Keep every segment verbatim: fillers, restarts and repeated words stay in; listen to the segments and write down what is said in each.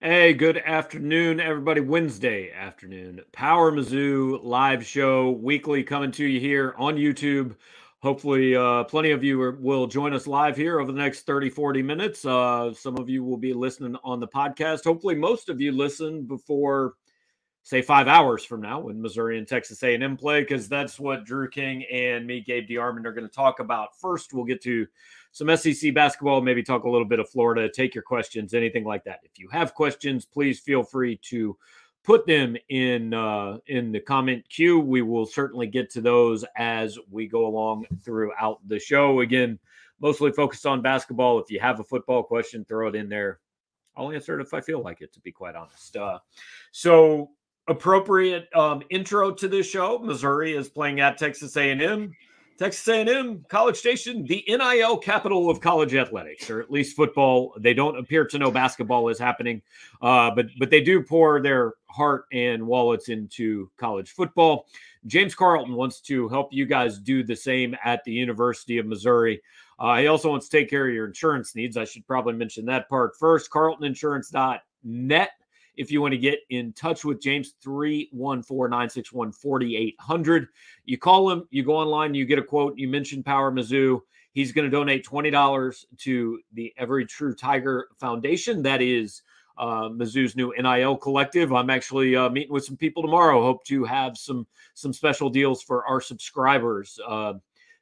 Hey, good afternoon, everybody. Wednesday afternoon, Power Mizzou live show weekly coming to you here on YouTube. Hopefully, uh, plenty of you are, will join us live here over the next thirty, forty minutes. Uh, some of you will be listening on the podcast. Hopefully, most of you listen before, say, five hours from now when Missouri and Texas A and M play, because that's what Drew King and me, Gabe DeArmond, are going to talk about. First, we'll get to some S E C basketball, maybe talk a little bit of Florida, take your questions, anything like that. If you have questions, please feel free to put them in uh, in the comment queue. We will certainly get to those as we go along throughout the show. Again, mostly focused on basketball. If you have a football question, throw it in there. I'll answer it if I feel like it, to be quite honest. Uh, so appropriate um, intro to this show. Missouri is playing at Texas A and M. Texas A and M, College Station, the N I L capital of college athletics, or at least football. They don't appear to know basketball is happening, uh, but, but they do pour their heart and wallets into college football. James Carlton wants to help you guys do the same at the University of Missouri. Uh, he also wants to take care of your insurance needs. I should probably mention that part first. carlton insurance dot net. If you want to get in touch with James, three one four, nine six one, four eight zero zero. You call him, you go online, you get a quote, you mention Power Mizzou. He's going to donate twenty dollars to the Every True Tiger Foundation. That is uh, Mizzou's new N I L collective. I'm actually uh, meeting with some people tomorrow. Hope to have some, some special deals for our subscribers uh,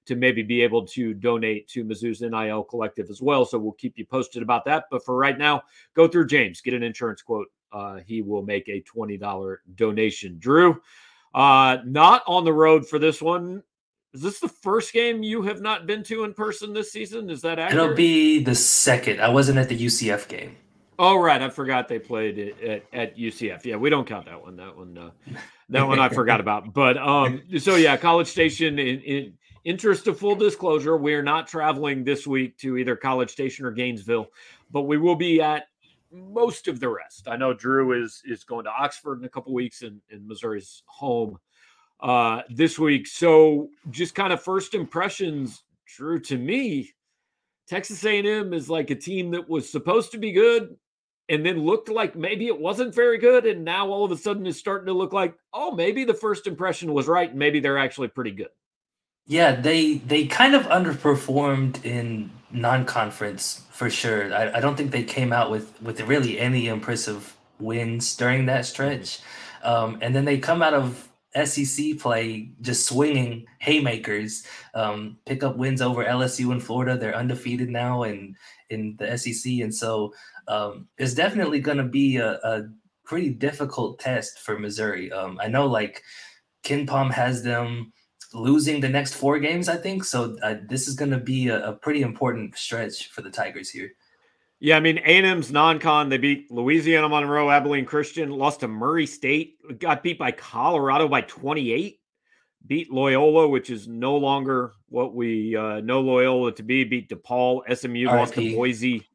to maybe be able to donate to Mizzou's N I L collective as well. So we'll keep you posted about that. But for right now, go through James, get an insurance quote. Uh, he will make a twenty dollar donation. Drew, uh, not on the road for this one. Is this the first game you have not been to in person this season? Is that accurate? It'll be the second. I wasn't at the U C F game. Oh, right. I forgot they played it at, at U C F. Yeah, we don't count that one. That one uh, that one I forgot about. But um, so, yeah, College Station, in, in interest of full disclosure, we are not traveling this week to either College Station or Gainesville, but we will be at most of the rest. I know Drew is is going to Oxford in a couple weeks, and in Missouri's home uh, this week. So just kind of first impressions, Drew, to me, Texas A and M is like a team that was supposed to be good and then looked like maybe it wasn't very good, and now all of a sudden it's starting to look like, oh, maybe the first impression was right, and maybe they're actually pretty good. Yeah, they they kind of underperformed in non-conference for sure. I, I don't think they came out with with really any impressive wins during that stretch, um, and then they come out of S E C play just swinging haymakers, um, pick up wins over L S U and Florida. They're undefeated now in in the S E C, and so um, it's definitely going to be a, a pretty difficult test for Missouri. Um, I know like KenPom has them losing the next four games, I think. So uh, this is going to be a, a pretty important stretch for the Tigers here. Yeah, I mean, A and M's non-con, they beat Louisiana Monroe, Abilene Christian, lost to Murray State, got beat by Colorado by twenty-eight, beat Loyola, which is no longer what we uh, know Loyola to be, beat DePaul, S M U, R I P. Lost to Boise,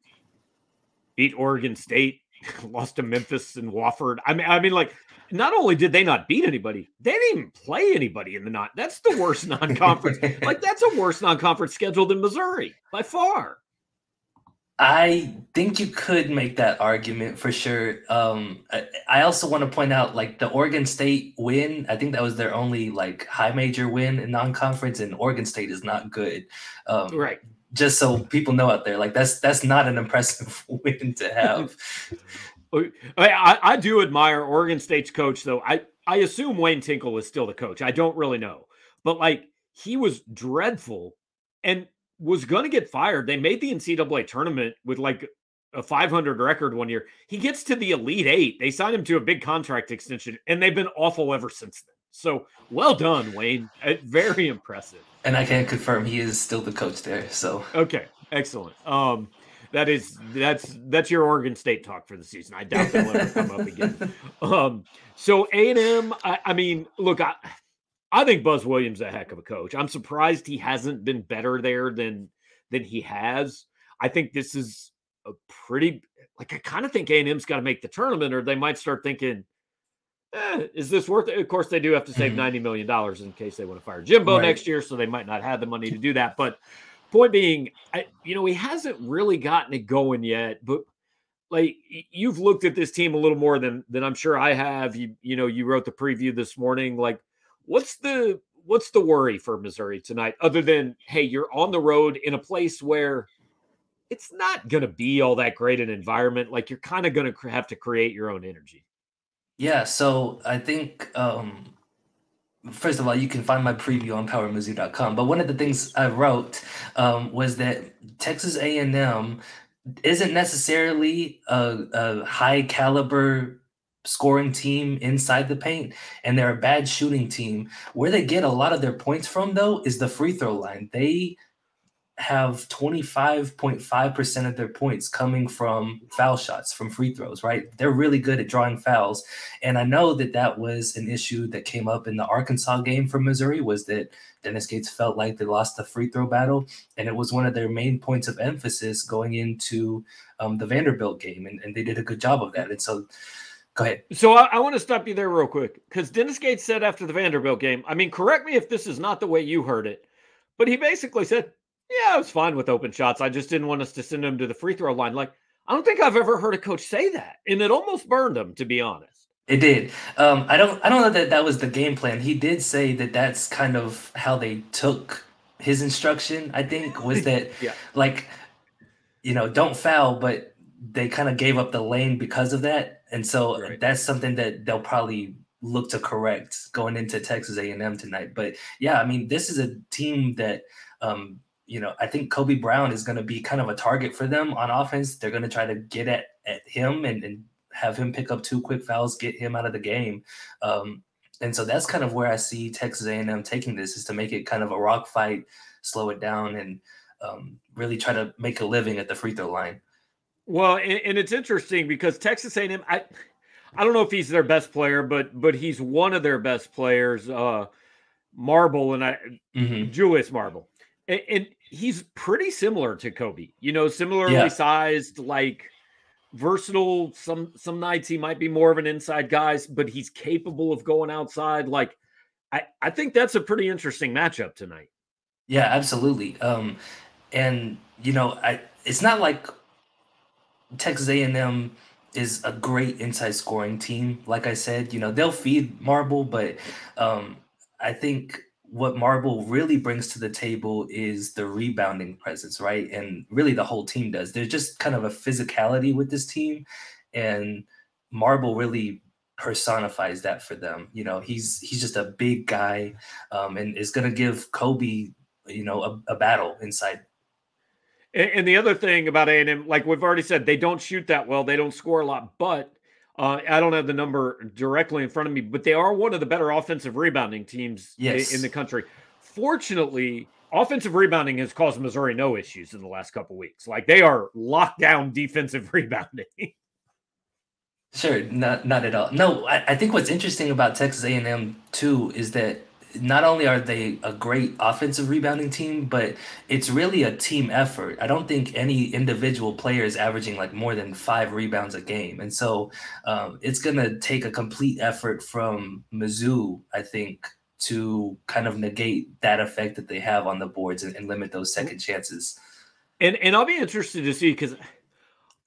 beat Oregon State, lost to Memphis and Wofford. I mean, I mean, like, not only did they not beat anybody, they didn't even play anybody in the non. That's the worst non-conference. Like, that's a worse non-conference schedule than Missouri by far. I think you could make that argument for sure. Um, I, I also want to point out, like, the Oregon State win, I think that was their only, like, high major win in non-conference, and Oregon State is not good. Um, right. Just so people know out there, like, that's that's not an impressive win to have. I, I do admire Oregon State's coach, though. I, I assume Wayne Tinkle is still the coach. I don't really know. But, like, he was dreadful and was going to get fired. They made the N C double A tournament with, like, a five hundred record one year. He gets to the Elite Eight. They signed him to a big contract extension, and they've been awful ever since then. So, well done, Wayne. Very impressive. And I can confirm he is still the coach there. So okay, excellent. Um That is that's that's your Oregon State talk for the season. I doubt they'll ever come up again. Um, so A and M, I, I mean, look, I I think Buzz Williams is a heck of a coach. I'm surprised he hasn't been better there than than he has. I think this is a pretty like I kind of think A and M's got to make the tournament, or they might start thinking, eh, is this worth it? Of course, they do have to save ninety million dollars in case they want to fire Jimbo right. next year, so they might not have the money to do that, but. Point being, I, you know, he hasn't really gotten it going yet, but like, you've looked at this team a little more than than I'm sure I have. You you know, you wrote the preview this morning. Like, what's the what's the worry for Missouri tonight, other than, hey, you're on the road in a place where it's not going to be all that great an environment. Like, you're kind of going to have to create your own energy. Yeah, so I think, um, first of all, you can find my preview on power mizzou dot com. But one of the things I wrote um, was that Texas A and M isn't necessarily a, a high caliber scoring team inside the paint, and they're a bad shooting team. Where they get a lot of their points from, though, is the free throw line. They have twenty-five point five percent of their points coming from foul shots, from free throws, right? They're really good at drawing fouls. And I know that that was an issue that came up in the Arkansas game for Missouri, was that Dennis Gates felt like they lost the free throw battle. And it was one of their main points of emphasis going into um, the Vanderbilt game. And, and they did a good job of that. And so go ahead. So I, I want to stop you there real quick, because Dennis Gates said after the Vanderbilt game, I mean, correct me if this is not the way you heard it, but he basically said, yeah, I was fine with open shots. I just didn't want us to send them to the free throw line. Like, I don't think I've ever heard a coach say that. And it almost burned him, to be honest. It did. Um, I don't I don't know that that was the game plan. He did say that that's kind of how they took his instruction, I think, was that, yeah. like, you know, don't foul, but they kind of gave up the lane because of that. And so right. that's something that they'll probably look to correct going into Texas A and M tonight. But, yeah, I mean, this is a team that um, – you know, I think Kobe Brown is going to be kind of a target for them on offense. They're going to try to get at, at him and, and have him pick up two quick fouls, get him out of the game. Um, and so that's kind of where I see Texas A and M taking this, is to make it kind of a rock fight, slow it down, and um, really try to make a living at the free throw line. Well, and, and it's interesting because Texas A and M, I, I don't know if he's their best player, but but he's one of their best players, uh, Marble and I, mm-hmm. Julius Marble. And he's pretty similar to Kobe, you know, similarly yeah. sized, like versatile. Some some nights he might be more of an inside guy, but he's capable of going outside. Like, I, I think that's a pretty interesting matchup tonight. Yeah, absolutely. Um, and, you know, I it's not like Texas A and M is a great inside scoring team. Like I said, you know, they'll feed Marble, but um, I think – what Marble really brings to the table is the rebounding presence, right? And really the whole team does. There's just kind of a physicality with this team, and Marble really personifies that for them. You know, he's he's just a big guy, um, and is going to give Kobe, you know, a, a battle inside. And, and the other thing about A and M, like we've already said, they don't shoot that well. They don't score a lot, but Uh, I don't have the number directly in front of me, but they are one of the better offensive rebounding teams yes. in the country. Fortunately, offensive rebounding has caused Missouri no issues in the last couple of weeks. Like, they are locked down defensive rebounding. Sure, not not at all. No, I, I think what's interesting about Texas A and M, too, is that not only are they a great offensive rebounding team, but it's really a team effort. I don't think any individual player is averaging like more than five rebounds a game. And so um, it's going to take a complete effort from Mizzou, I think, to kind of negate that effect that they have on the boards and, and limit those second chances. And, and I'll be interested to see, because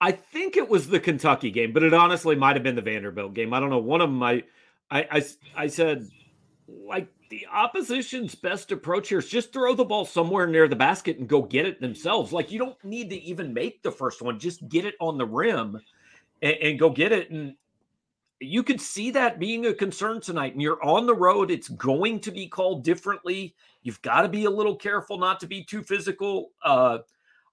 I think it was the Kentucky game, but it honestly might have been the Vanderbilt game. I don't know. One of them, I, I, I said, like, the opposition's best approach here is just throw the ball somewhere near the basket and go get it themselves. Like, you don't need to even make the first one. Just get it on the rim and, and go get it. And you could see that being a concern tonight. And you're on the road. It's going to be called differently. You've got to be a little careful not to be too physical. Uh,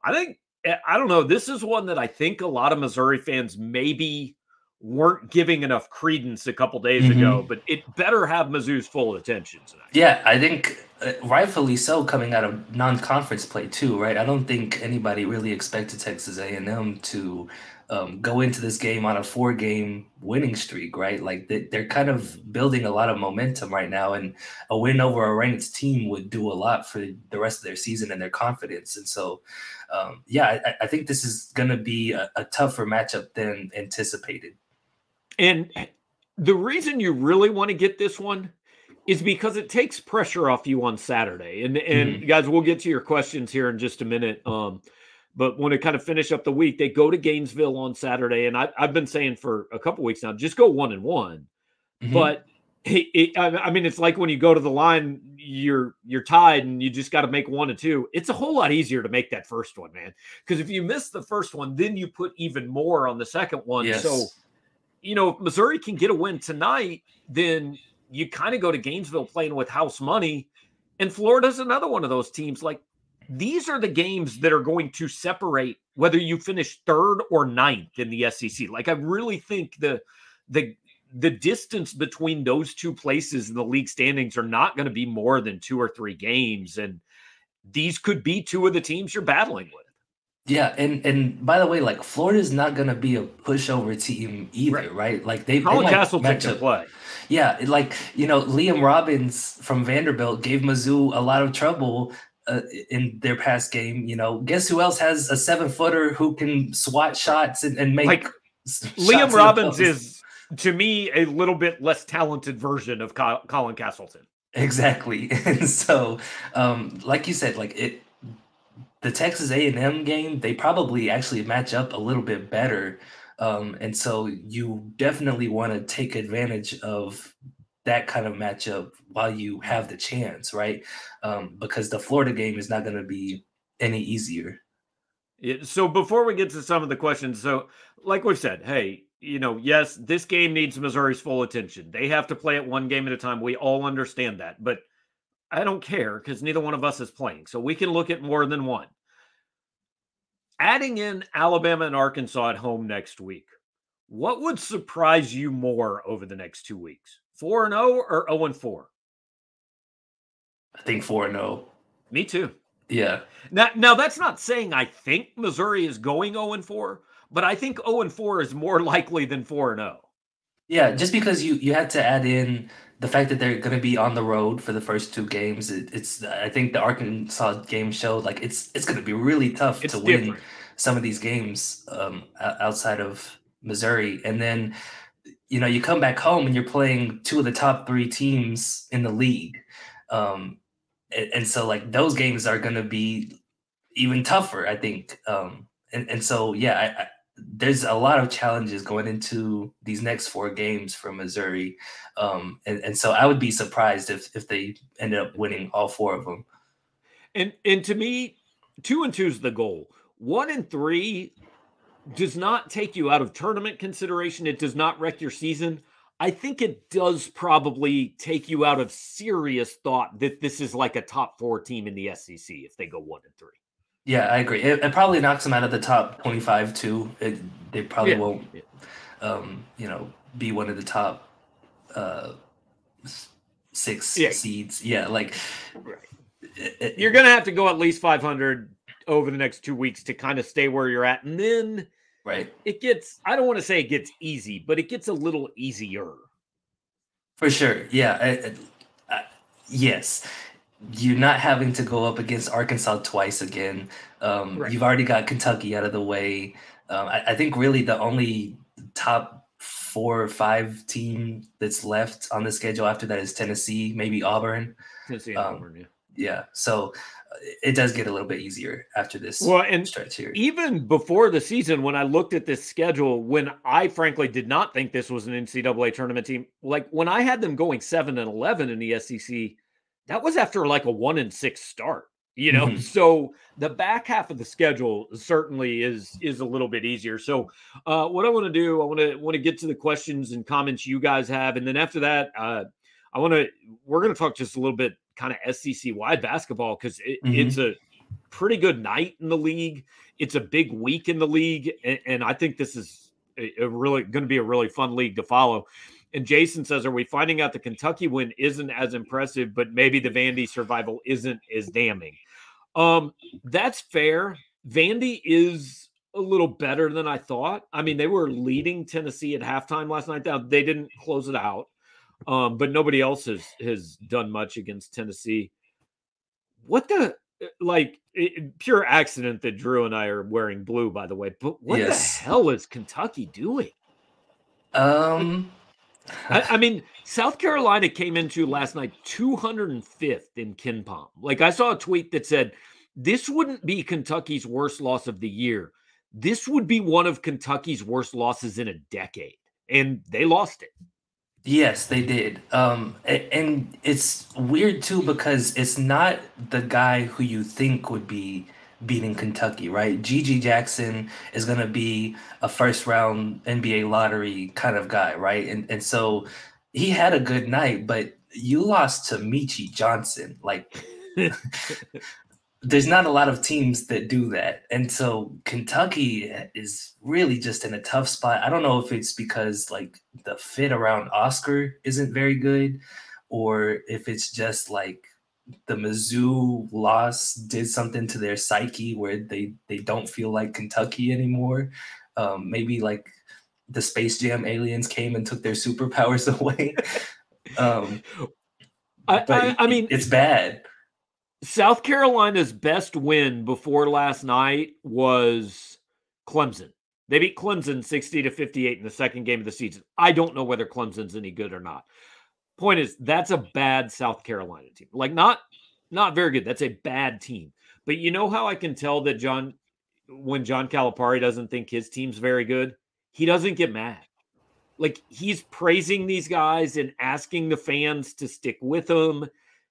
I think, I don't know, this is one that I think a lot of Missouri fans maybe weren't giving enough credence a couple days mm-hmm. ago, but it better have Mizzou's full attention tonight. Yeah, I think uh, rightfully so, coming out of non-conference play too, right? I don't think anybody really expected Texas A and M to um, go into this game on a four-game winning streak, right? Like, they, they're kind of building a lot of momentum right now, and a win over a ranked team would do a lot for the rest of their season and their confidence. And so, um, yeah, I, I think this is going to be a, a tougher matchup than anticipated. And the reason you really want to get this one is because it takes pressure off you on Saturday. And, and mm-hmm. guys, we'll get to your questions here in just a minute. Um, But want to kind of finish up the week. They go to Gainesville on Saturday, and I, I've been saying for a couple weeks now, just go one and one. Mm-hmm. But it, it, I mean, it's like when you go to the line, you're you're tied, and you just got to make one and two. It's a whole lot easier to make that first one, man. Because if you miss the first one, then you put even more on the second one. Yes. So, you know, if Missouri can get a win tonight, then you kind of go to Gainesville playing with house money. And Florida's another one of those teams, like. These are the games that are going to separate whether you finish third or ninth in the S E C. Like, I really think the the the distance between those two places in the league standings are not going to be more than two or three games. And these could be two of the teams you're battling with. Yeah. And, and by the way, like, Florida's not going to be a pushover team either, right? right? Like, they Colin Castleton to play. Yeah. Like, you know, Liam Robbins from Vanderbilt gave Mizzou a lot of trouble Uh, in their past game. You know, guess who else has a seven footer who can swat shots and, and make like Liam Robbins is, to me, a little bit less talented version of Colin Castleton. Exactly. And so, um, like you said, like it, the Texas A and M game, they probably actually match up a little bit better. Um, and so you definitely want to take advantage of that kind of matchup while you have the chance, right? Um, because the Florida game is not going to be any easier. Yeah, so before we get to some of the questions, so like we've said, hey, you know, yes, this game needs Missouri's full attention. They have to play it one game at a time. We all understand that, but I don't care because neither one of us is playing. So we can look at more than one. Adding in Alabama and Arkansas at home next week, what would surprise you more over the next two weeks? four and oh or oh and four? I think four and oh. Me too. Yeah. Now, now that's not saying I think Missouri is going oh and four, but I think oh and four is more likely than four and oh. Yeah, just because you you had to add in the fact that they're going to be on the road for the first two games. It, it's I think the Arkansas game showed like it's it's going to be really tough it's to different. win some of these games um, outside of Missouri, and then. You know, you come back home and you're playing two of the top three teams in the league. Um, and, and so, like, those games are going to be even tougher, I think. Um, and, and so, yeah, I, I, there's a lot of challenges going into these next four games for Missouri. Um, and, and so I would be surprised if if they ended up winning all four of them. And, and to me, two and two is the goal. One and three does not take you out of tournament consideration. It does not wreck your season. I think it does probably take you out of serious thought that this is like a top four team in the S E C if they go one and three. Yeah, I agree. It, it probably knocks them out of the top twenty-five too. It, they probably yeah. won't, yeah. Um, you know, be one of the top uh, six yeah. seeds. Yeah, like right. it, it, you're going to have to go at least five hundred over the next two weeks to kind of stay where you're at. And then right. it gets, I don't want to say it gets easy, but it gets a little easier. For sure. Yeah. I, I, yes. You're not having to go up against Arkansas twice again. Um, right. You've already got Kentucky out of the way. Um, I, I think really the only top four or five team that's left on the schedule after that is Tennessee, maybe Auburn. Tennessee and um, Auburn, yeah. Yeah, so it does get a little bit easier after this well, and stretch here. Even before the season, when I looked at this schedule, when I frankly did not think this was an N C double A tournament team, like when I had them going seven and eleven in the S E C, that was after like a one and six start, you know? Mm-hmm. So the back half of the schedule certainly is is a little bit easier. So uh, what I want to do, I want to want to get to the questions and comments you guys have. And then after that, uh, I want to, we're going to talk just a little bit kind of S E C-wide basketball because it, mm-hmm. it's a pretty good night in the league. It's a big week in the league, and, and I think this is a, a really going to be a really fun league to follow. And Jason says, are we finding out the Kentucky win isn't as impressive, but maybe the Vandy survival isn't as damning? Um, that's fair. Vandy is a little better than I thought. I mean, they were leading Tennessee at halftime last night. They didn't close it out. Um, but nobody else has, has done much against Tennessee. What the, like, it, pure accident that Drew and I are wearing blue, by the way. But what yes. the hell is Kentucky doing? Um, I, I mean, South Carolina came into last night two hundred fifth in KenPom. Like, I saw a tweet that said This wouldn't be Kentucky's worst loss of the year. This would be one of Kentucky's worst losses in a decade, and they lost it. Yes, they did. Um, and it's weird, too, because it's not the guy who you think would be beating Kentucky, right? Gigi Jackson is going to be a first-round N B A lottery kind of guy, right? And and so he had a good night, but you lost to Michi Johnson. Like, there's not a lot of teams that do that. And so Kentucky is really just in a tough spot. I don't know if it's because, like, the fit around Oscar isn't very good, or if it's just, like, the Mizzou loss did something to their psyche where they, they don't feel like Kentucky anymore. Um, maybe, like, the Space Jam aliens came and took their superpowers away. um, I, I, I mean, it's bad. South Carolina's best win before last night was Clemson. They beat Clemson sixty to fifty-eight in the second game of the season. I don't know whether Clemson's any good or not. Point is, that's a bad South Carolina team. Like, not, not very good. That's a bad team. But you know how I can tell that John, when John Calipari doesn't think his team's very good? He doesn't get mad. Like, he's praising these guys and asking the fans to stick with them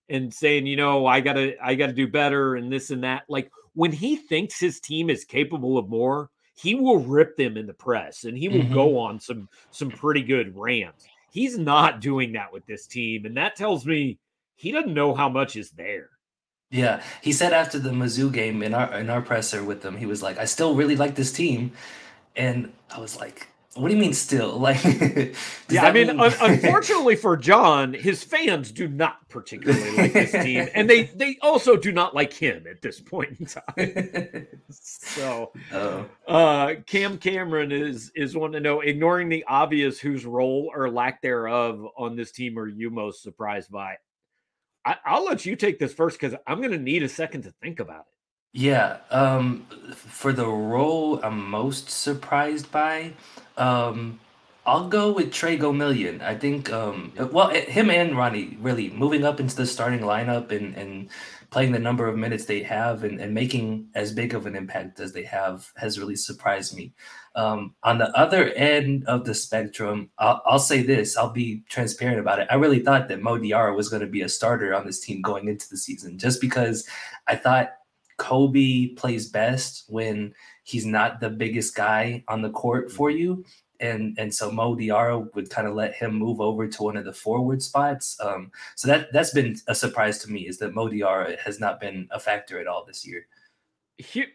and saying, you know, I gotta, I gotta do better and this and that. Like, when he thinks his team is capable of more, he will rip them in the press and he will mm-hmm. go on some, some pretty good rants. He's not doing that with this team. And that tells me he doesn't know how much is there. Yeah. He said after the Mizzou game in our, in our presser with them, he was like, I still really like this team. And I was like, what do you mean still? Like, yeah, I mean, mean... un unfortunately for John, his fans do not particularly like this team. And they, they also do not like him at this point in time. So uh, uh, Cam Cameron is, is one to know, ignoring the obvious, whose role or lack thereof on this team are you most surprised by? I, I'll let you take this first because I'm going to need a second to think about it. Yeah, um, for the role I'm most surprised by, um, I'll go with Trey Gomillion. I think, um, well, him and Ronnie really moving up into the starting lineup and, and playing the number of minutes they have and, and making as big of an impact as they have has really surprised me. Um, on the other end of the spectrum, I'll, I'll say this, I'll be transparent about it. I really thought that Mo Diarra was going to be a starter on this team going into the season just because I thought Kobe plays best when he's not the biggest guy on the court for you. And, and so Mo Diarra would kind of let him move over to one of the forward spots. Um, so that, that's been a surprise to me, is that Mo Diarra has not been a factor at all this year. Here,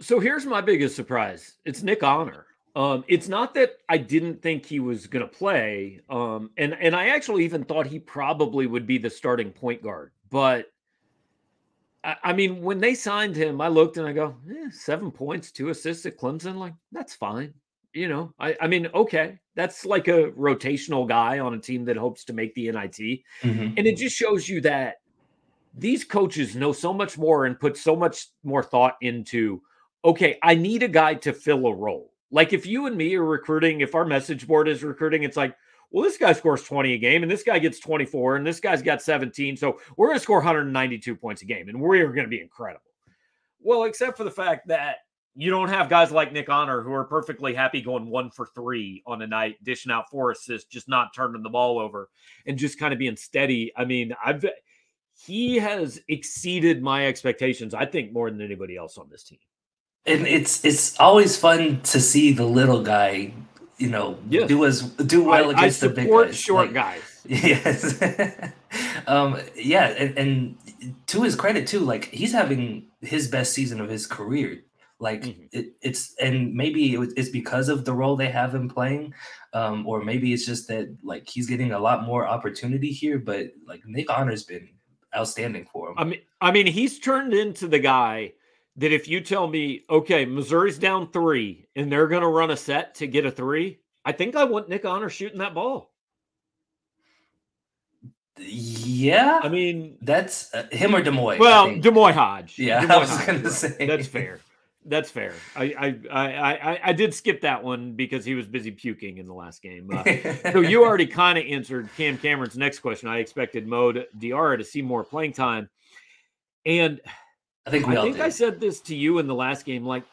so here's my biggest surprise. It's Nick Honor. Um, it's not that I didn't think he was going to play. Um, and, and I actually even thought he probably would be the starting point guard, but I mean, when they signed him, I looked and I go, eh, seven points, two assists at Clemson. Like, that's fine. You know, I, I mean, okay. That's like a rotational guy on a team that hopes to make the N I T. Mm-hmm. And it just shows you that these coaches know so much more and put so much more thought into, okay, I need a guy to fill a role. Like if you and me are recruiting, if our message board is recruiting, it's like, well, this guy scores twenty a game, and this guy gets twenty-four, and this guy's got seventeen, so we're going to score one hundred ninety-two points a game, and we're going to be incredible. Well, except for the fact that you don't have guys like Nick Honor who are perfectly happy going one for three on a night, dishing out four assists, just not turning the ball over, and just kind of being steady. I mean, I've he has exceeded my expectations, I think, more than anybody else on this team. And it's it's always fun to see the little guy, you know, yes. do as do well I, against I the big guys. Short like, guys. Yes. um, yeah, and, and to his credit too, like he's having his best season of his career. Like mm-hmm. it, it's and maybe it, it's because of the role they have him playing, um, or maybe it's just that like he's getting a lot more opportunity here. But like Nick Honor's been outstanding for him. I mean, I mean, he's turned into the guy that if you tell me, okay, Missouri's down three and they're going to run a set to get a three, I think I want Nick Honor shooting that ball. Yeah. I mean, that's uh, him or DeMoy. Well, DeMoy Hodge. Yeah, DeMoy I was going to say. That's fair. That's fair. I, I, I, I, I did skip that one because he was busy puking in the last game. Uh, so you already kind of answered Cam Cameron's next question. I expected Mo Diarra to see more playing time. And I think we I all think did. I said this to you in the last game. Like,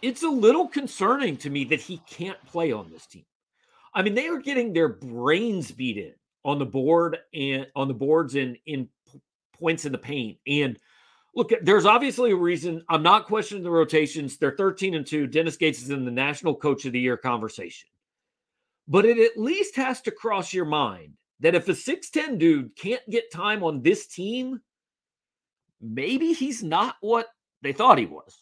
it's a little concerning to me that he can't play on this team. I mean, they are getting their brains beat in on the board and on the boards and in points in the paint. And look, there's obviously a reason. I'm not questioning the rotations. They're thirteen and two. Dennis Gates is in the National Coach of the Year conversation. But it at least has to cross your mind that if a six ten dude can't get time on this team, maybe he's not what they thought he was.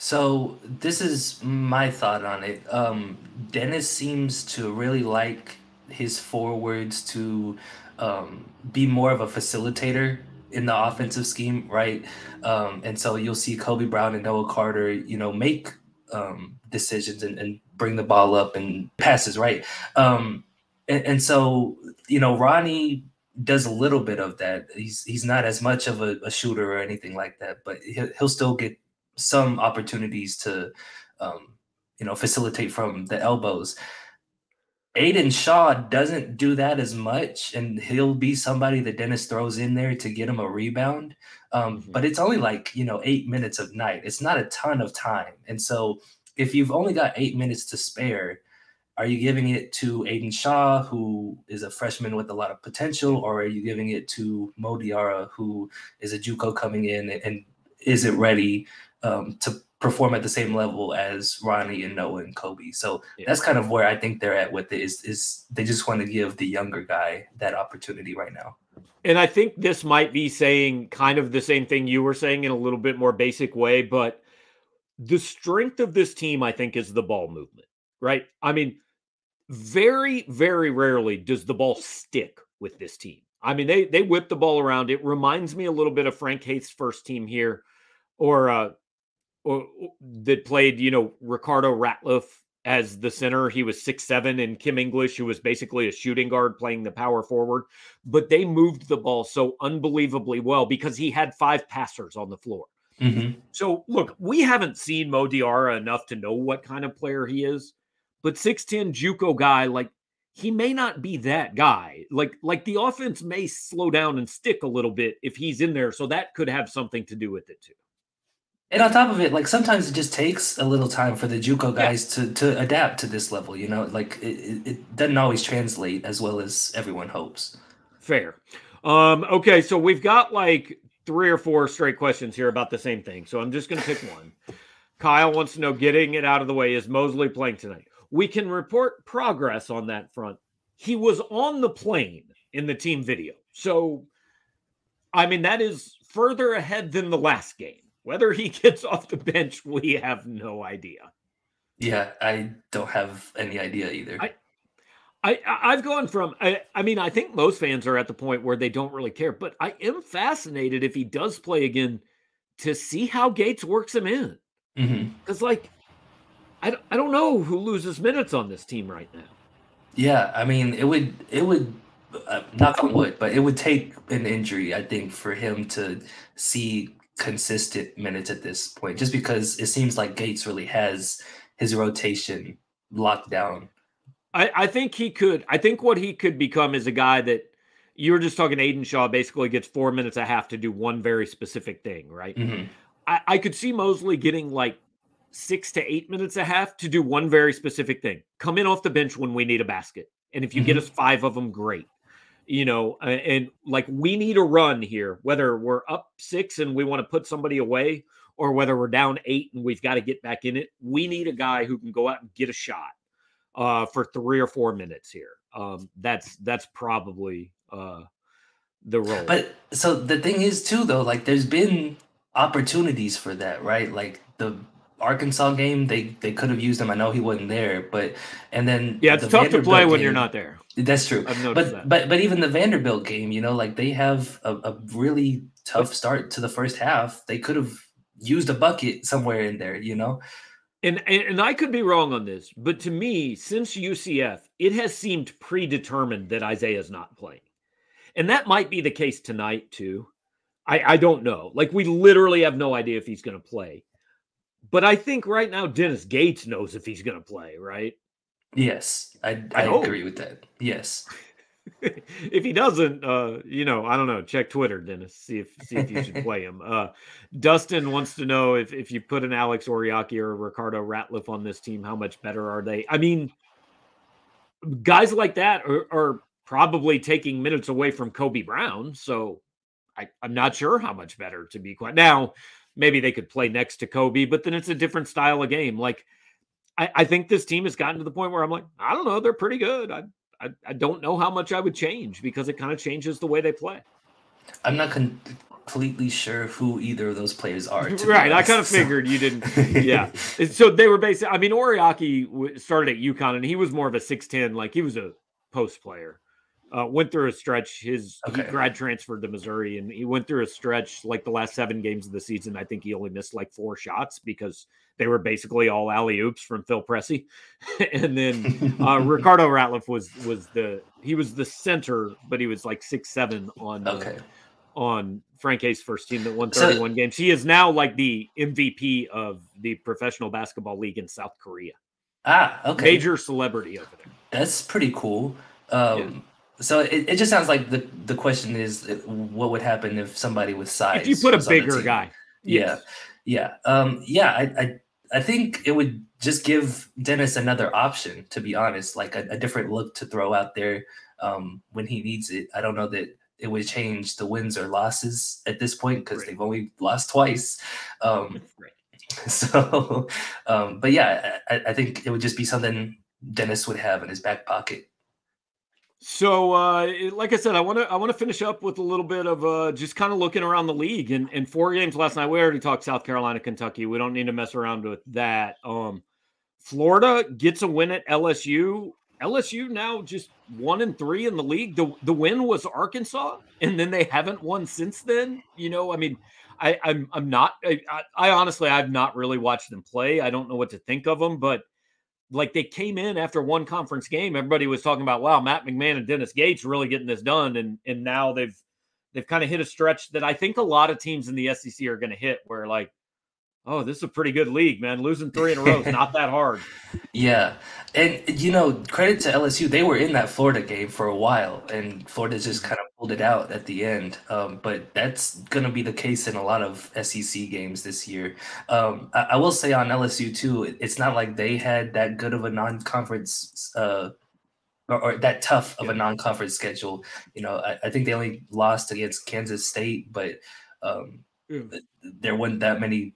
So this is my thought on it. Um, Dennis seems to really like his forwards to um, be more of a facilitator in the offensive scheme, right? Um, and so you'll see Kobe Brown and Noah Carter, you know, make um, decisions and, and bring the ball up and passes, right? Um, and, and so, you know, Ronnie does a little bit of that. He's he's not as much of a, a shooter or anything like that, but he'll, he'll still get some opportunities to, um, you know, facilitate from the elbows. Aiden Shaw doesn't do that as much, and he'll be somebody that Dennis throws in there to get him a rebound. Um, mm-hmm. But it's only like, you know, eight minutes of night. It's not a ton of time. And so if you've only got eight minutes to spare, are you giving it to Aiden Shaw, who is a freshman with a lot of potential, or are you giving it to Mo Diarra, who is a JUCO coming in and, and isn't ready um, to perform at the same level as Ronnie and Noah and Kobe? So yeah. That's kind of where I think they're at with it, is, is they just want to give the younger guy that opportunity right now. And I think this might be saying kind of the same thing you were saying in a little bit more basic way, but the strength of this team, I think, is the ball movement, right? I mean, very, very rarely does the ball stick with this team. I mean, they they whip the ball around. It reminds me a little bit of Frank Haith's first team here, or uh, or that played, you know, Ricardo Ratliff as the center. He was six seven, and Kim English, who was basically a shooting guard playing the power forward. But they moved the ball so unbelievably well because he had five passers on the floor. Mm-hmm. So, look, we haven't seen Mo Diarra enough to know what kind of player he is. But six ten JUCO guy, like, he may not be that guy. Like, like the offense may slow down and stick a little bit if he's in there. So that could have something to do with it too. And on top of it, like, sometimes it just takes a little time for the JUCO guys yeah. to, to adapt to this level, you know, like it, it doesn't always translate as well as everyone hopes. Fair. Um, okay. So we've got like three or four straight questions here about the same thing. So I'm just going to pick one. Kyle wants to know, getting it out of the way, is Mosley playing tonight? We can report progress on that front. He was on the plane in the team video. So, I mean, that is further ahead than the last game. Whether he gets off the bench, we have no idea. Yeah, I don't have any idea either. I, I, I've gone from, I, I mean, I think most fans are at the point where they don't really care, but I am fascinated if he does play again to see how Gates works him in. Mm-hmm. Because, like, I I don't know who loses minutes on this team right now. Yeah, I mean, it would it would uh, knock on wood, but it would take an injury, I think, for him to see consistent minutes at this point. Just because it seems like Gates really has his rotation locked down. I, I think he could. I think what he could become is a guy that you were just talking. Aiden Shaw basically gets four minutes a half to do one very specific thing, right? Mm-hmm. I, I could see Mosley getting like six to eight minutes a half to do one very specific thing. Come in off the bench when we need a basket. And if you mm-hmm. get us five of them, great. You know, and like, we need a run here, whether we're up six and we want to put somebody away, or whether we're down eight and we've got to get back in it. We need a guy who can go out and get a shot uh, for three or four minutes here. Um, that's, that's probably uh, the role. But so the thing is too, though, like, there's been opportunities for that, right? Like the Arkansas game, they they could have used him. I know he wasn't there, but and then yeah, it's the tough Vanderbilt to play when game, you're not there. That's true. I've noticed but that. but but even the Vanderbilt game, you know, like they have a, a really tough start to the first half. They could have used a bucket somewhere in there, you know. And and, and I could be wrong on this, but to me, since U C F, it has seemed predetermined that Isaiah's not playing, and that might be the case tonight too. I I don't know. Like, we literally have no idea if he's going to play. But I think right now Dennis Gates knows if he's going to play, right? Yes, I, I, I agree with that. Yes. If he doesn't, uh, you know, I don't know. Check Twitter, Dennis. See if see if you should play him. Uh, Dustin wants to know if if you put an Alex Oriaki or a Ricardo Ratliff on this team, how much better are they? I mean, guys like that are, are probably taking minutes away from Kobe Brown. So I, I'm not sure how much better, to be quite. Now, maybe they could play next to Kobe, but then it's a different style of game. Like, I, I think this team has gotten to the point where I'm like, I don't know, they're pretty good. I I, I don't know how much I would change because it kind of changes the way they play. I'm not con- completely sure who either of those players are. Right. I kind of figured you didn't. Yeah. So they were basically, I mean, Oriaki w- started at UConn and he was more of a six ten, like he was a post player, uh, went through a stretch. His okay. he grad transferred to Missouri and he went through a stretch like the last seven games of the season. I think he only missed like four shots because they were basically all alley-oops from Phil Pressey. And then uh, Ricardo Ratliff was was the he was the center, but he was like six seven on okay. uh, on Frank Hayes' first team that won thirty-one so, games. He is now like the M V P of the Professional Basketball League in South Korea. Ah, okay. Major celebrity over there. That's pretty cool. Um, yeah. So it, it just sounds like the, the question is what would happen if somebody with size. If you put a bigger guy. Yes. Yeah. Yeah. Um, yeah. I. I I think it would just give Dennis another option, to be honest, like a, a different look to throw out there um, when he needs it. I don't know that it would change the wins or losses at this point because right. they've only lost twice. Um, right. So, um, but yeah, I, I think it would just be something Dennis would have in his back pocket. So, uh, like I said, I want to I want to finish up with a little bit of uh, just kind of looking around the league. And, and four games last night, we already talked South Carolina, Kentucky. We don't need to mess around with that. Um, Florida gets a win at L S U. L S U now just one and three in the league. The the win was Arkansas, and then they haven't won since then. You know, I mean, I, I'm I'm not I, I honestly I've not really watched them play. I don't know what to think of them, but. Like they came in after one conference game, everybody was talking about, wow, Matt McMahon and Dennis Gates really getting this done. And and now they've, they've kind of hit a stretch that I think a lot of teams in the S E C are going to hit where like, oh, this is a pretty good league, man. Losing three in a row is not that hard. Yeah. And, you know, credit to L S U. They were in that Florida game for a while and Florida just kind of pulled it out at the end. Um, but that's going to be the case in a lot of S E C games this year. Um, I, I will say on L S U, too, it, it's not like they had that good of a non-conference uh, or, or that tough of yeah. a non-conference schedule. You know, I, I think they only lost against Kansas State, but um, yeah. there weren't that many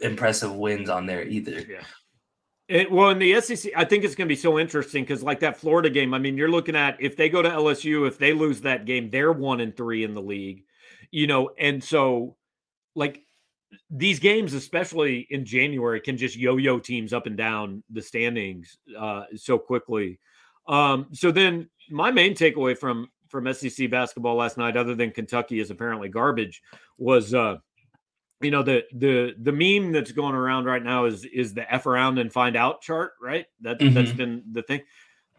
impressive wins on there either. Yeah. It, well, in the S E C, I think it's going to be so interesting because like that Florida game, I mean, you're looking at if they go to L S U, if they lose that game, they're one and three in the league, you know? And so like these games, especially in January, can just yo-yo teams up and down the standings uh, so quickly. Um, so then my main takeaway from, from S E C basketball last night, other than Kentucky is apparently garbage, was uh you know, the, the, the meme that's going around right now is, is the F around and find out chart, right? That, mm-hmm. That's been the thing.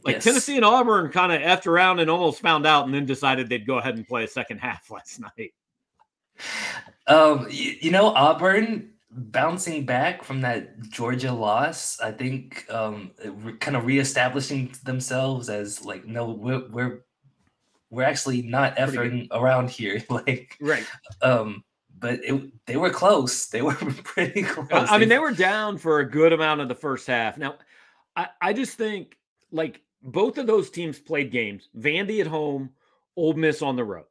Like yes. Tennessee and Auburn kind of F'd around and almost found out and then decided they'd go ahead and play a second half last night. Um, you, you know, Auburn bouncing back from that Georgia loss, I think um, re- kind of reestablishing themselves as like, no, we're, we're, we're actually not F'ing around here. Like, right. Um, But it, they were close. They were pretty close. I mean, they were down for a good amount of the first half. Now, I, I just think, like, both of those teams played games. Vandy at home, Ole Miss on the road.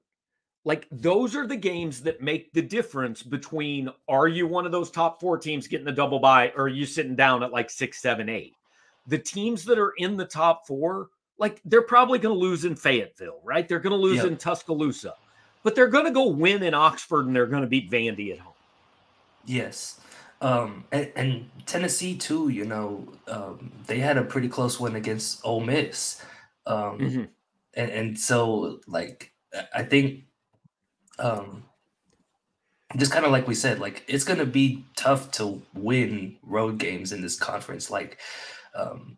Like, those are the games that make the difference between are you one of those top four teams getting the double bye or are you sitting down at, like, six, seven, eight? The teams that are in the top four, like, they're probably going to lose in Fayetteville, right? They're going to lose yep. in Tuscaloosa. But they're going to go win in Oxford, and they're going to beat Vandy at home. Yes. Um, and, and Tennessee, too, you know, um, they had a pretty close win against Ole Miss. Um, mm-hmm. and, and so, like, I think um, just kind of like we said, like, it's going to be tough to win road games in this conference. Like, um,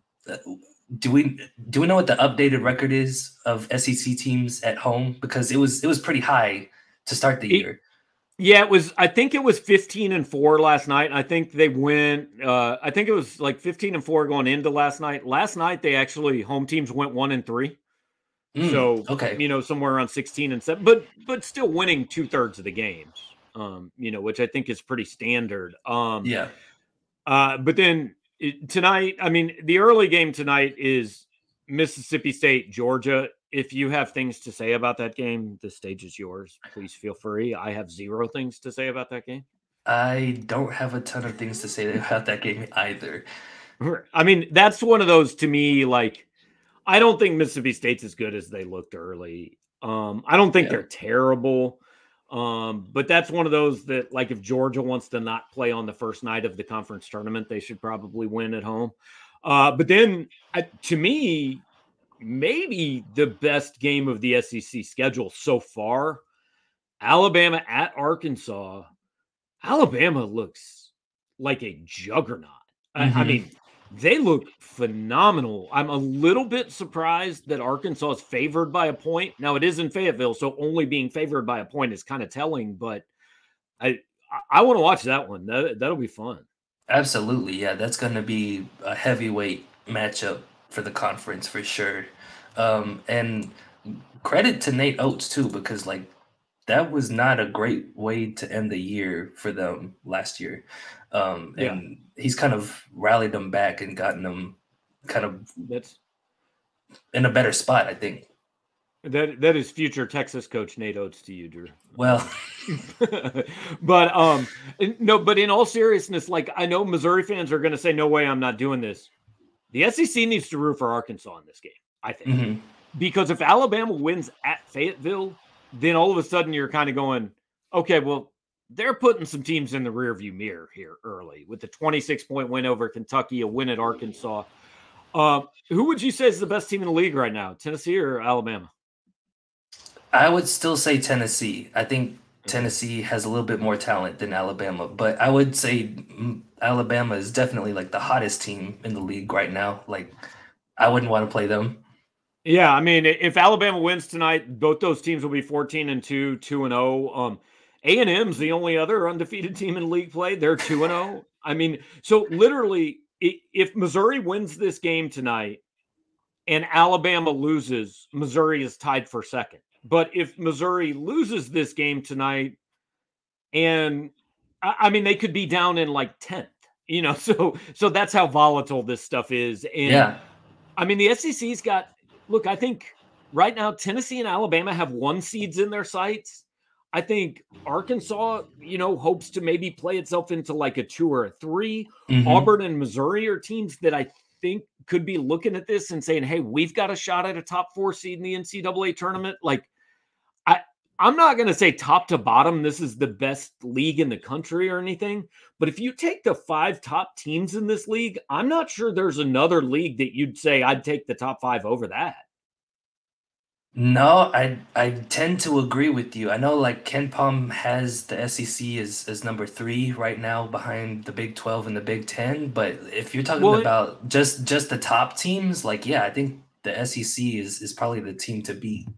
Do we do we know what the updated record is of S E C teams at home? Because it was it was pretty high to start the it, year. Yeah, it was. I think it was fifteen and four last night. I think they went. Uh, I think it was like fifteen and four going into last night. Last night they actually home teams went one and three. Mm, so, okay. you know, somewhere around sixteen and seven, but, but still winning two thirds of the games, um, you know, which I think is pretty standard. Um, yeah. Uh, but then it, tonight, I mean, the early game tonight is Mississippi State, Georgia. If you have things to say about that game, the stage is yours. Please feel free. I have zero things to say about that game. I don't have a ton of things to say about that game either. I mean, that's one of those to me, like, I don't think Mississippi State's as good as they looked early. Um, I don't think yeah. they're terrible. Um, but that's one of those that, like, if Georgia wants to not play on the first night of the conference tournament, they should probably win at home. Uh, but then, uh, to me, maybe the best game of the S E C schedule so far, Alabama at Arkansas. Alabama looks like a juggernaut. Mm-hmm. I, I mean, they look phenomenal. I'm a little bit surprised that Arkansas is favored by a point. Now, it is in Fayetteville, so only being favored by a point is kind of telling, but I I want to watch that one. That, that'll be fun. Absolutely, yeah. That's going to be a heavyweight matchup for the conference for sure. Um, and credit to Nate Oates, too, because, like, that was not a great way to end the year for them last year. Um, and yeah. he's kind of rallied them back and gotten them kind of That's, in a better spot, I think. That That is future Texas coach Nate Oates to you, Drew. Well. but, um, no, but in all seriousness, like, I know Missouri fans are going to say, no way, I'm not doing this. The S E C needs to root for Arkansas in this game, I think. Mm-hmm. Because if Alabama wins at Fayetteville, then all of a sudden you're kind of going, okay, well, they're putting some teams in the rearview mirror here early with the twenty-six point win over Kentucky, a win at Arkansas. Uh, who would you say is the best team in the league right now, Tennessee or Alabama? I would still say Tennessee. I think Tennessee has a little bit more talent than Alabama, but I would say Alabama is definitely like the hottest team in the league right now. Like, I wouldn't want to play them. Yeah, I mean, if Alabama wins tonight, both those teams will be fourteen and two, two and oh. Um, A and M's the only other undefeated team in league play. They're two and oh. I mean, so literally, if Missouri wins this game tonight and Alabama loses, Missouri is tied for second. But if Missouri loses this game tonight, and I mean, they could be down in like tenth, you know, so so that's how volatile this stuff is. And yeah. I mean, the S E C's got. Look, I think right now Tennessee and Alabama have one seeds in their sights. I think Arkansas, you know, hopes to maybe play itself into like a two or a three. Mm-hmm. Auburn and Missouri are teams that I think could be looking at this and saying, hey, we've got a shot at a top four seed in the N C double A tournament. Like, I, I'm not going to say top to bottom, this is the best league in the country or anything, but if you take the five top teams in this league, I'm not sure there's another league that you'd say I'd take the top five over that. No, I I tend to agree with you. I know, like, KenPom has the S E C as, as number three right now behind the Big twelve and the Big ten, but if you're talking well, about just, just the top teams, like, yeah, I think the S E C is, is probably the team to beat.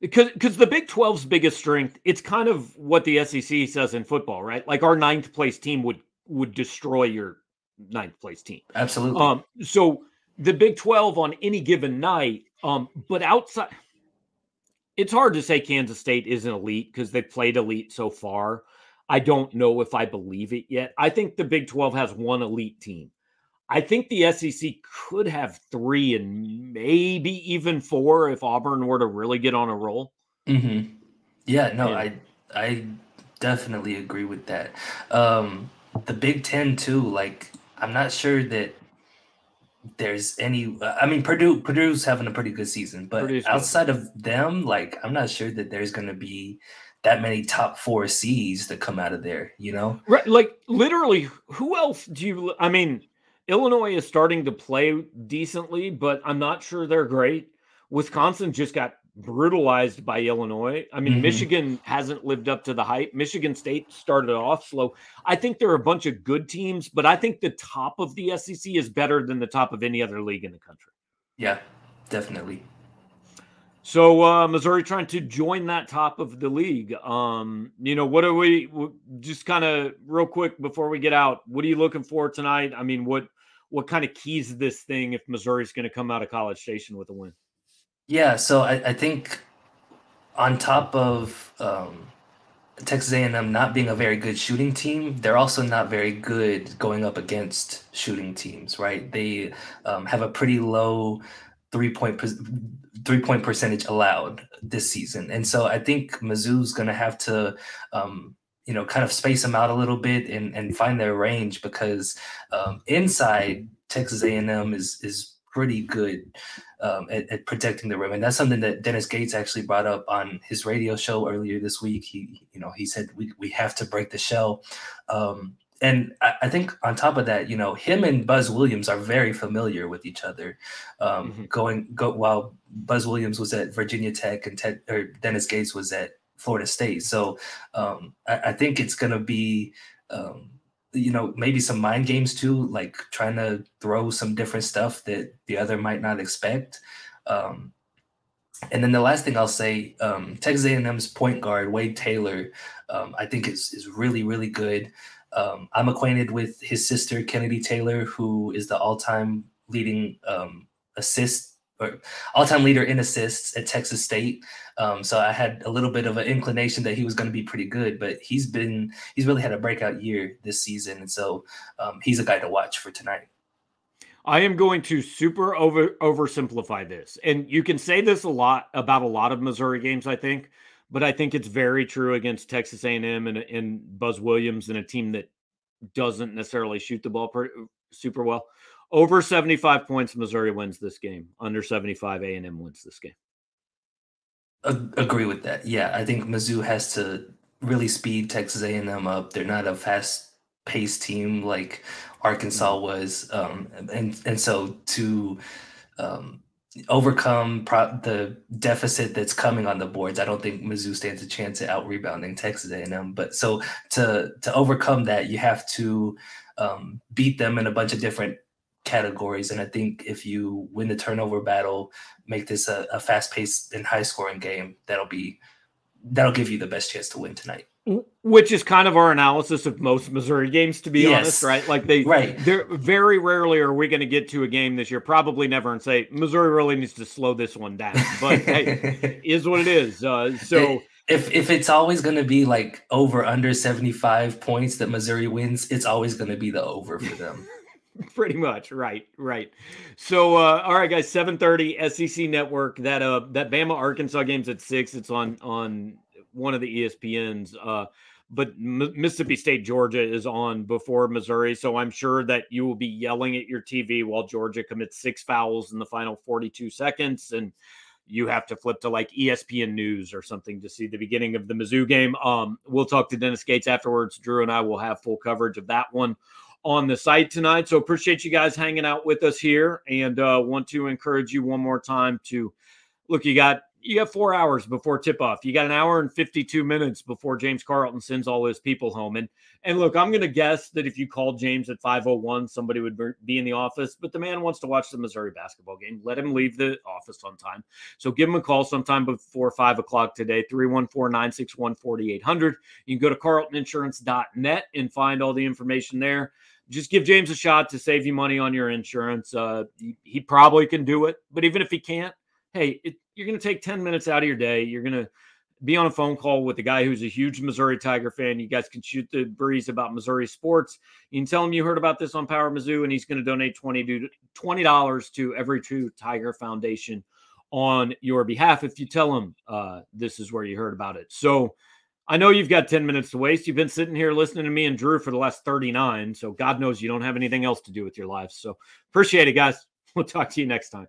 Because because the Big twelve's biggest strength, it's kind of what the S E C says in football, right? Like, our ninth place team would would destroy your ninth place team. Absolutely. Um, so the Big twelve on any given night, um, but outside, it's hard to say Kansas State isn't elite because they've played elite so far. I don't know if I believe it yet. I think the Big twelve has one elite team. I think the S E C could have three and maybe even four if Auburn were to really get on a roll. Mm-hmm. Yeah, no, yeah. I I definitely agree with that. Um, the Big Ten, too, like, I'm not sure that there's any – I mean, Purdue Purdue's having a pretty good season, but Purdue's outside good. of them, like, I'm not sure that there's going to be – that many top four seeds that come out of there, you know? Right, like, literally, who else do you – I mean – Illinois is starting to play decently, but I'm not sure they're great. Wisconsin just got brutalized by Illinois. I mean, mm-hmm. Michigan hasn't lived up to the hype. Michigan State started off slow. I think there are a bunch of good teams, but I think the top of the S E C is better than the top of any other league in the country. Yeah, definitely. So uh, Missouri trying to join that top of the league. Um, you know, what are we just kind of real quick before we get out? What are you looking for tonight? I mean, what, what kind of keys this thing if Missouri's going to come out of College Station with a win? Yeah, so I, I think on top of um, Texas A and M not being a very good shooting team, they're also not very good going up against shooting teams, right? They um, have a pretty low three-point three-point percentage allowed this season. And so I think Mizzou's going to have to, um, you know, kind of space them out a little bit and, and find their range, because um, inside Texas A and M is is pretty good um, at, at protecting the rim. And that's something that Dennis Gates actually brought up on his radio show earlier this week. He, you know, he said, we, we have to break the shell. Um, and I, I think on top of that, you know, him and Buzz Williams are very familiar with each other. Um, mm-hmm. Going go, while Buzz Williams was at Virginia Tech and Tech, or Dennis Gates was at Florida State. So um, I, I think it's going to be, um, you know, maybe some mind games too, like trying to throw some different stuff that the other might not expect. Um, and then the last thing I'll say, um, Texas A and M's point guard, Wade Taylor, um, I think is, is really, really good. Um, I'm acquainted with his sister, Kennedy Taylor, who is the all-time leading um, assist or all-time leader in assists at Texas State. Um, so I had a little bit of an inclination that he was going to be pretty good, but he's been, he's really had a breakout year this season. And so um, he's a guy to watch for tonight. I am going to super over oversimplify this. And you can say this a lot about a lot of Missouri games, I think, but I think it's very true against Texas A and M and, and Buzz Williams and a team that doesn't necessarily shoot the ball per, super well. Over seventy-five points, Missouri wins this game. Under seventy-five, A and M wins this game. Agree with that. Yeah, I think Mizzou has to really speed Texas A and M up. They're not a fast-paced team like Arkansas was. Um, and, and so to um, overcome pro- the deficit that's coming on the boards, I don't think Mizzou stands a chance at out-rebounding Texas A and M. But so to, to overcome that, you have to um, beat them in a bunch of different categories. And I think if you win the turnover battle, make this a, a fast-paced and high-scoring game, that'll be that'll give you the best chance to win tonight. Which is kind of our analysis of most Missouri games, to be yes. honest, right? Like they, right. they're very rarely are we going to get to a game this year, probably never, and say Missouri really needs to slow this one down. But hey, is what it is. Uh, so. If if it's always going to be like over under seventy-five points that Missouri wins, it's always going to be the over for them. Pretty much. Right. Right. So, uh, all right, guys, seven thirty S E C Network, that, uh, that Bama Arkansas game's at six. It's on, on one of the E S P Ns, uh, but M- Mississippi State, Georgia is on before Missouri. So I'm sure that you will be yelling at your T V while Georgia commits six fouls in the final forty-two seconds. And you have to flip to like E S P N News or something to see the beginning of the Mizzou game. Um, we'll talk to Dennis Gates afterwards. Drew and I will have full coverage of that one on the site tonight. So appreciate you guys hanging out with us here, and uh, want to encourage you one more time to look, you got, you got four hours before tip off. You got an hour and fifty-two minutes before James Carlton sends all his people home. And, and look, I'm going to guess that if you called James at five oh one, somebody would be in the office, but the man wants to watch the Missouri basketball game. Let him leave the office on time. So give him a call sometime before five o'clock today, three one four, nine six one, four eight zero zero. You can go to carlton insurance dot net and find all the information there. Just give James a shot to save you money on your insurance. Uh, he, he probably can do it, but even if he can't, hey, it, you're going to take ten minutes out of your day. You're going to be on a phone call with a guy who's a huge Missouri Tiger fan. You guys can shoot the breeze about Missouri sports. You can tell him you heard about this on Power Mizzou, and he's going to donate twenty dollars to Every True Tiger Foundation on your behalf if you tell him uh, this is where you heard about it. So I know you've got ten minutes to waste. You've been sitting here listening to me and Drew for the last thirty-nine, so God knows you don't have anything else to do with your life. So appreciate it, guys. We'll talk to you next time.